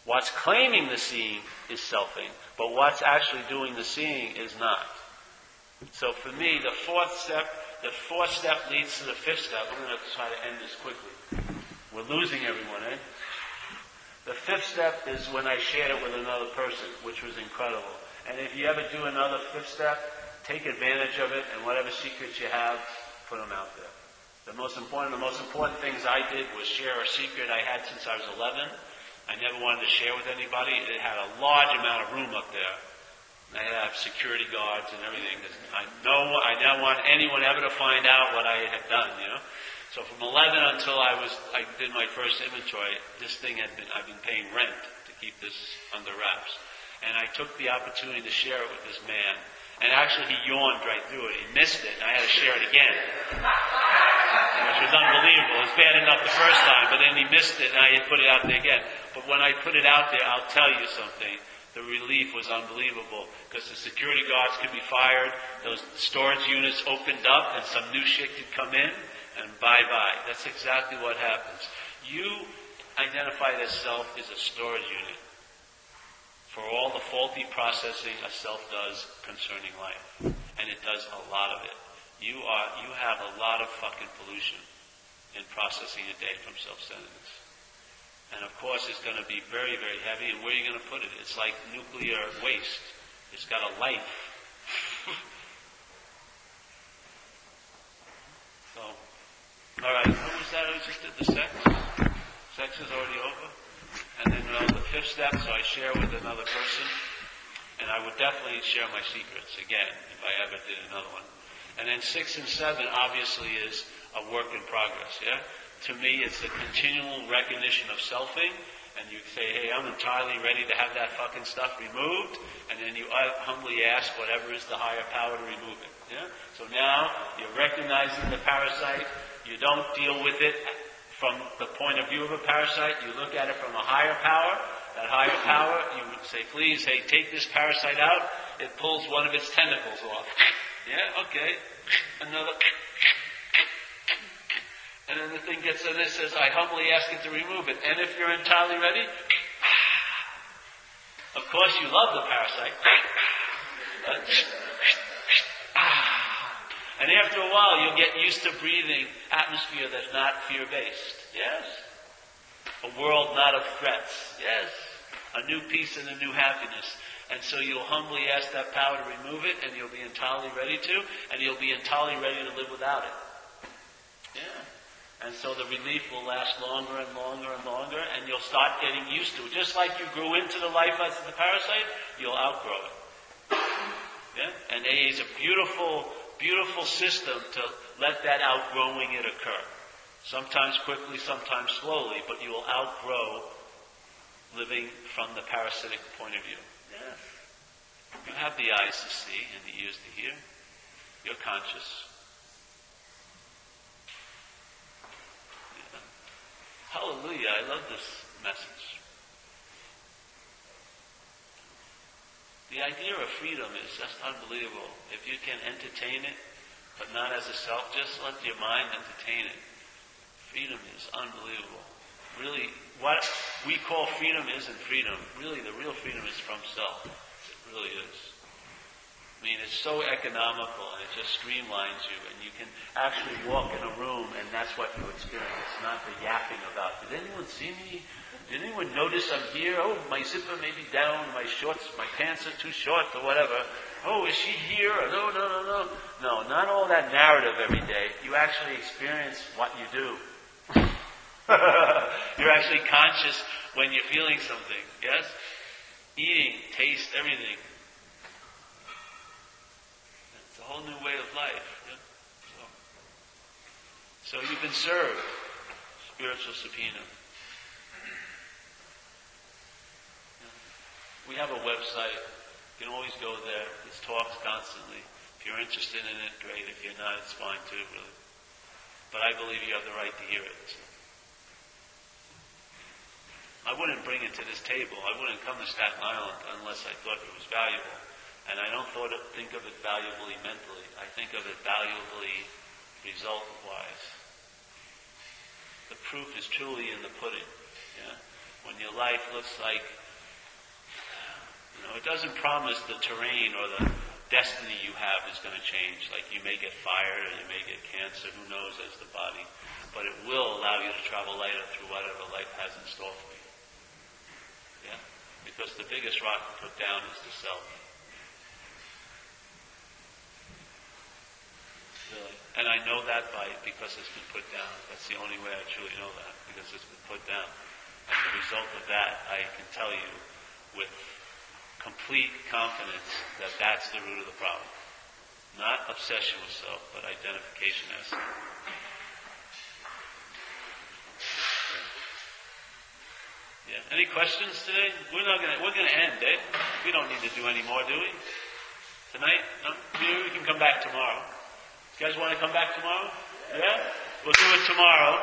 What's claiming the seeing is selfing, but what's actually doing the seeing is not. So for me, the fourth step, the fourth step leads to the fifth step. I'm going to try to end this quickly. We're losing everyone, eh? The fifth step is when I shared it with another person, which was incredible. And if you ever do another fifth step, take advantage of it, and whatever secrets you have, put them out there. The most important, the most important things I did was share a secret I had since I was eleven. I never wanted to share with anybody. It had a large amount of room up there. I have security guards and everything. I know I never want anyone ever to find out what I had done. You know, so from eleven until I was, I did my first inventory. This thing had been, I've been paying rent to keep this under wraps, and I took the opportunity to share it with this man. And actually, he yawned right through it. He missed it, and I had to share it again. Which was unbelievable. It was bad enough the first time, but then he missed it, and I had put it out there again. But when I put it out there, I'll tell you something. The relief was unbelievable, because the security guards could be fired, those storage units opened up, and some new shit could come in, and bye-bye. That's exactly what happens. You identified as self as a storage unit for all the faulty processing a self does concerning life. And it does a lot of it. You are you have a lot of fucking pollution in processing a day from self-centeredness. And of course it's going to be very, very heavy, and where are you going to put it? It's like nuclear waste. It's got a life. So, alright, what was that I just did? The sex? Sex is already over? And then uh, the fifth step, so I share with another person, and I would definitely share my secrets again if I ever did another one. And then six and seven obviously is a work in progress, yeah? To me, it's the continual recognition of selfing, and you say, hey, I'm entirely ready to have that fucking stuff removed, and then you humbly ask whatever is the higher power to remove it, yeah? So now, you're recognizing the parasite, you don't deal with it from the point of view of a parasite, you look at it from a higher power. That higher power, you would say, please, hey, take this parasite out. It pulls one of its tentacles off. Yeah, okay. Another. And then the thing gets in there and says, I humbly ask it to remove it. And if you're entirely ready, of course you love the parasite. And after a while, you'll get used to breathing atmosphere that's not fear-based. Yes? A world not of threats. Yes? A new peace and a new happiness. And so you'll humbly ask that power to remove it, and you'll be entirely ready to, and you'll be entirely ready to live without it. Yeah? And so the relief will last longer and longer and longer, and you'll start getting used to it. Just like you grew into the life as the parasite, you'll outgrow it. Yeah? And A A is a beautiful... beautiful system to let that outgrowing it occur. Sometimes quickly, sometimes slowly, but you will outgrow living from the parasitic point of view. Yeah. You have the eyes to see and the ears to hear. You're conscious. Yeah. Hallelujah, I love this message. The idea of freedom is just unbelievable. If you can entertain it, but not as a self, just let your mind entertain it. Freedom is unbelievable. Really, what we call freedom isn't freedom. Really, the real freedom is from self. It really is. I mean, it's so economical, and it just streamlines you, and you can actually walk in a room, and that's what you experience, not the yapping about, did anyone see me? Did anyone notice I'm here? Oh, my zipper may be down, my shorts, my pants are too short or whatever. Oh, is she here? No, no, no, no. No, not all that narrative every day. You actually experience what you do. You're actually conscious when you're feeling something, yes? Eating, taste, everything. It's a whole new way of life. Yeah? So, so you can serve spiritual subpoena. We have a website. You can always go there. There's talks constantly. If you're interested in it, great. If you're not, it's fine too, really. But I believe you have the right to hear it. So. I wouldn't bring it to this table. I wouldn't come to Staten Island unless I thought it was valuable. And I don't thought of, think of it valuably mentally. I think of it valuably result-wise. The proof is truly in the pudding. Yeah? When your life looks like You know, it doesn't promise the terrain or the destiny you have is going to change. Like you may get fired or you may get cancer, who knows, as the body. But it will allow you to travel lighter through whatever life has in store for you. Yeah? Because the biggest rock to put down is the self. Really. And I know that by it because it's been put down. That's the only way I truly know that, because it's been put down. As a result of that, I can tell you with complete confidence that that's the root of the problem. Not obsession with self, but identification as self. Yeah. Any questions today? We're not gonna. We're gonna end it. We don't need to do any more, do we? Tonight? No. Maybe we can come back tomorrow. You guys want to come back tomorrow? Yeah. We'll do it tomorrow.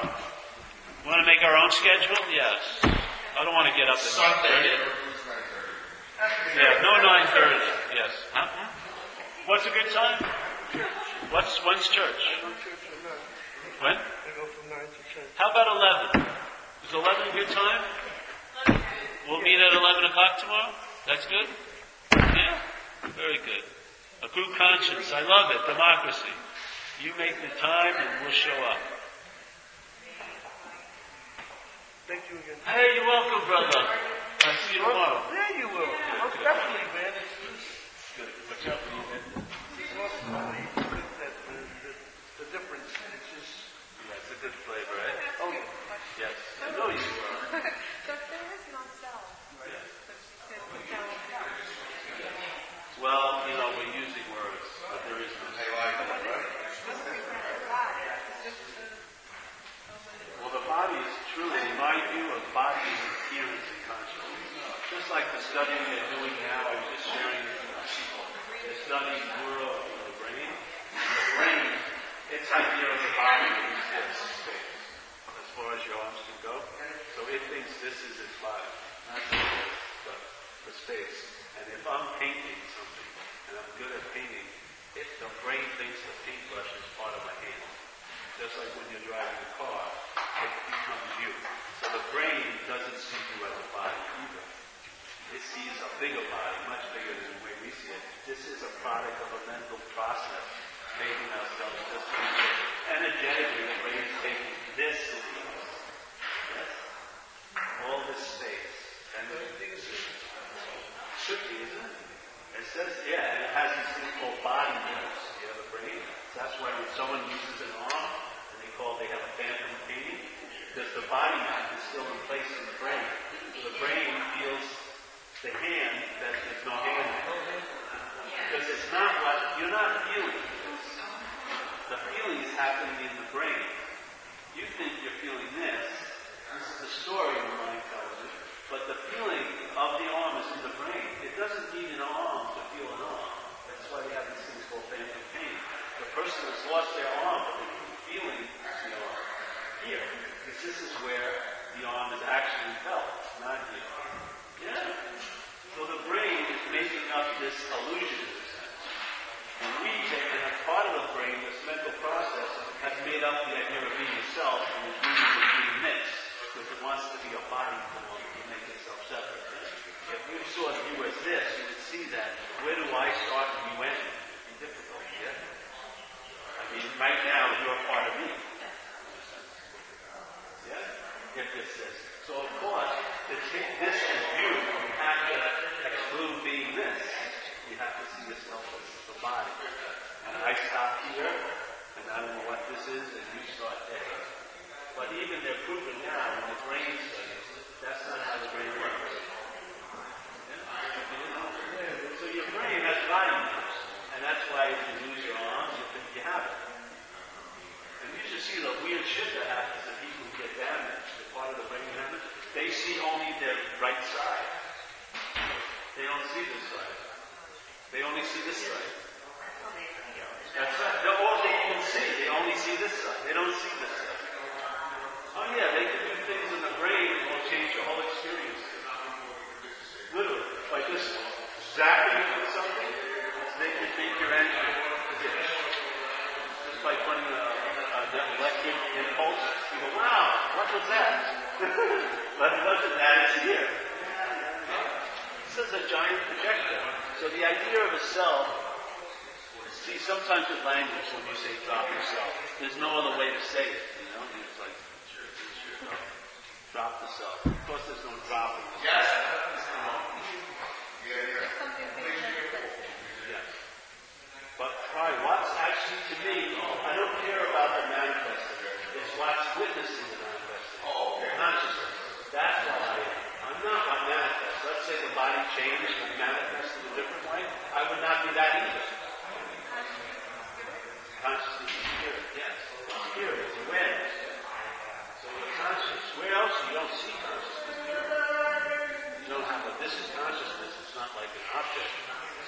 Want to make our own schedule? Yes. I don't want to get up at Sunday. Yeah, no nine thirty. Yes. Huh? What's a good time? What's when's church? When? How about eleven? Is eleven a good time? We'll meet at eleven o'clock tomorrow. That's good. Yeah, very good. A group conscience. I love it. Democracy. You make the time, and we'll show up. Thank you again. Hey, you're welcome, brother. I see you tomorrow. Yeah, you will. Most definitely, man. Good. Watch out for you, man. It's not only that the, the, the difference, it's just... Yeah, it's a good flavor, right? Eh? Oh, yes. I know you are. So there is non-self. Yeah. Well, you know, we're using words, but there is no self, right? Well, the body is truly, in my view, a body is appearance and consciousness. Just like the studying they're doing now, I was just sharing with people. They're studying neuro of the brain. The brain, its idea of the body exists as far as your arms can go. So it thinks this is its body, not the space. And if I'm painting something, and I'm good at painting, if the brain thinks the paintbrush is part of my hand, just like when you're driving a car, it becomes you. So the brain doesn't see you as a body either. It sees a bigger body, much bigger than the way we see it. This is a product of a mental process, making ourselves just energetically. The brain is taking this in us. Yes? All this space. And everything is should be, isn't it? It says, yeah, and it has these things called body moves. You know, the brain. So that's why when someone uses an arm, and they call they have a phantom pain, because the body map is still in place in the brain. So the brain feels the hand that there's no hand in. Because it's not what, you're not feeling this. The feeling is happening in the brain. You think you're feeling this. This is the story the mind tells you. But the feeling of the arm is in the brain. It doesn't need an arm to feel an arm. That's why they have these things called phantom pain. The person has lost their arm, but they keep feeling the arm here. Because this is where the arm is actually felt, not here. Yeah? So the brain is making up this illusion in a sense. And we, in a part of the brain, this mental process, has made up the idea of being itself, and the illusion of being mixed, because it wants to be a body form to make itself separate. If you saw you as this, you would see that. Where do I start and you end? It'd be difficult, yeah? I mean, right now, you're a part of me. Yeah? If it's this. So, of course, to take this as you, you have to exclude being this. You have to see yourself as the body. And I stopped here, and I don't know what this is, and you start there. But even they're proving now in the brain studies, that's not how the brain works. So your brain has body moves, and that's why if you lose your arms, you think you have it. And you should see the weird shit that happens if people get damaged, the part of the brain damage. They see only their right side. They don't see this side. They only see this side. That's right. They're all they can see. They only see this side. They don't see this side. Oh yeah, they can do things in the brain that will change your whole experience. Literally, like this one. Zapping with something, they can think your engine is itch. Just like when the uh, uh, electric impulse, you go, wow, what was that? But it wasn't that, it's here. This is a giant projector. So the idea of a self, see, sometimes with language, when you say drop yourself, there's no other way to say it, you know? It's like, sure, sure, drop. drop the self. Of course, there's no dropping. Yes! Yeah, yeah. Yes. But try what's actually to me. I don't care about the manifesting. It's what's witnessing the manifesting. Oh, okay. Consciousness. That's what I am. I'm not a manifest. Let's say the body changed and manifested in a different way. I would not be that either. Consciousness is spirit. Yes. Spirit is awareness. So we're conscious. Where else you don't see consciousness? You don't have a this is consciousness. It's not like an object,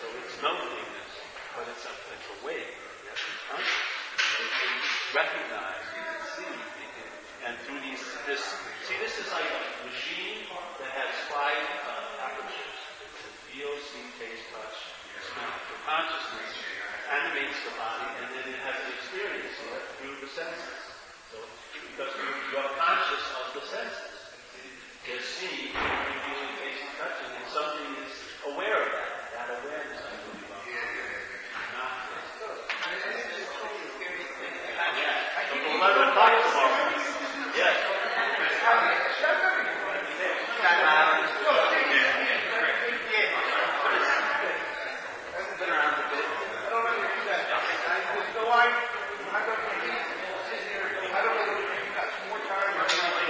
so it's nothingness, but it's a, it's a wave. You have to be conscious. You can recognize, you can see, you can, and through these, this, see, this is like a machine that has five uh, apertures. It's a feel, see, taste, touch, smell. The consciousness animates the body, and then it has an experience so through the senses. So, because you're conscious of the senses. You see, you feel, taste, and touch, and then something is aware of that, that awareness. I believe about yeah, yeah, yeah. Not just so, I mean, this whole experience thing. Yeah. I think it's eleven o'clock tomorrow. Yes. I've been around a bit. I don't know if you do that. So I, I don't know if you I don't know if you got more time or something.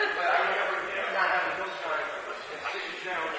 But I remember not having those time. It's sitting down.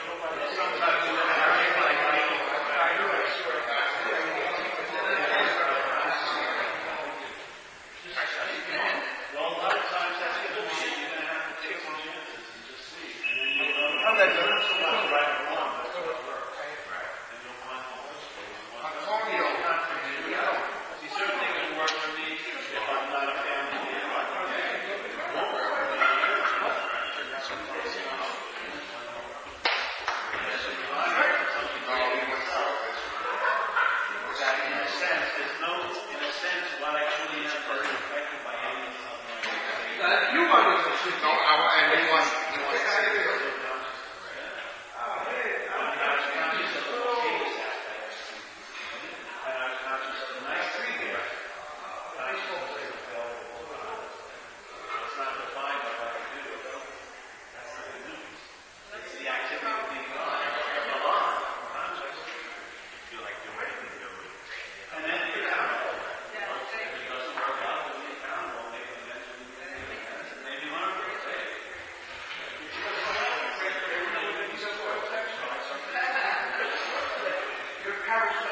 How